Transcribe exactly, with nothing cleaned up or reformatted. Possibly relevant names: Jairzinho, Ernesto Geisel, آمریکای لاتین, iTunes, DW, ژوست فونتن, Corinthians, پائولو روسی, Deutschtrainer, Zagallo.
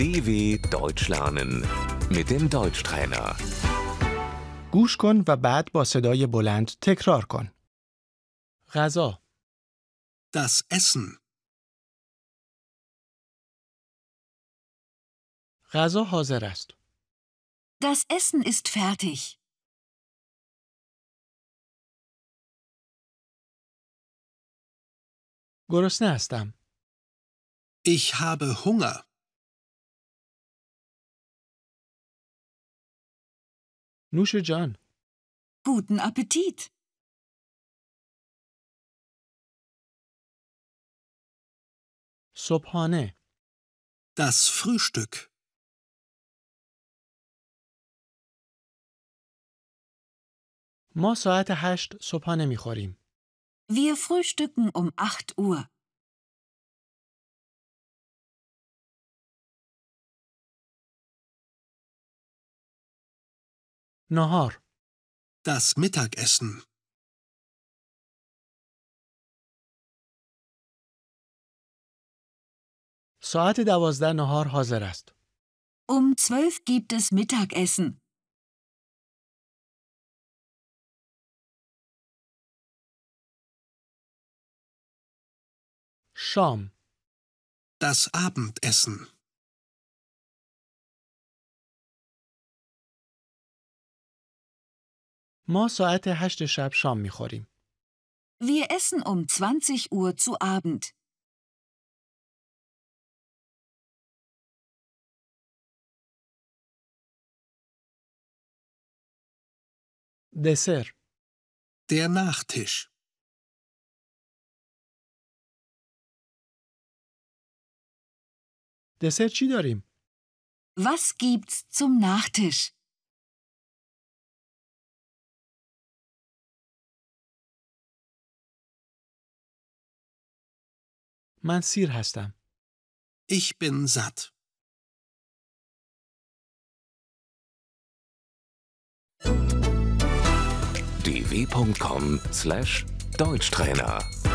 D W Deutsch lernen mit dem Deutschtrainer. گوش کن و بعد با صدای بلند تکرار کن. غذا. Das Essen. غذا حاضر است. Das Essen ist fertig. گرسنه هستم. Ich habe Hunger. نوش جان. Guten Appetit. صبحانه. Das Frühstück. ما ساعت هشت صبحانه میخوریم. Wir frühstücken um acht Uhr. نهار. Das Mittagessen. ساعت دوازده نهار حاضر است. Um zwölf gibt es Mittagessen. شام. Das Abendessen. ما ساعت هشت شب شام میخوریم. Wir essen um zwanzig Uhr zu Abend. دسر. Der Nachtisch. دسر چی داریم؟ Was gibt's zum Nachtisch? من سیر هستم. Ich bin satt. D W punkt com slash Deutschtrainer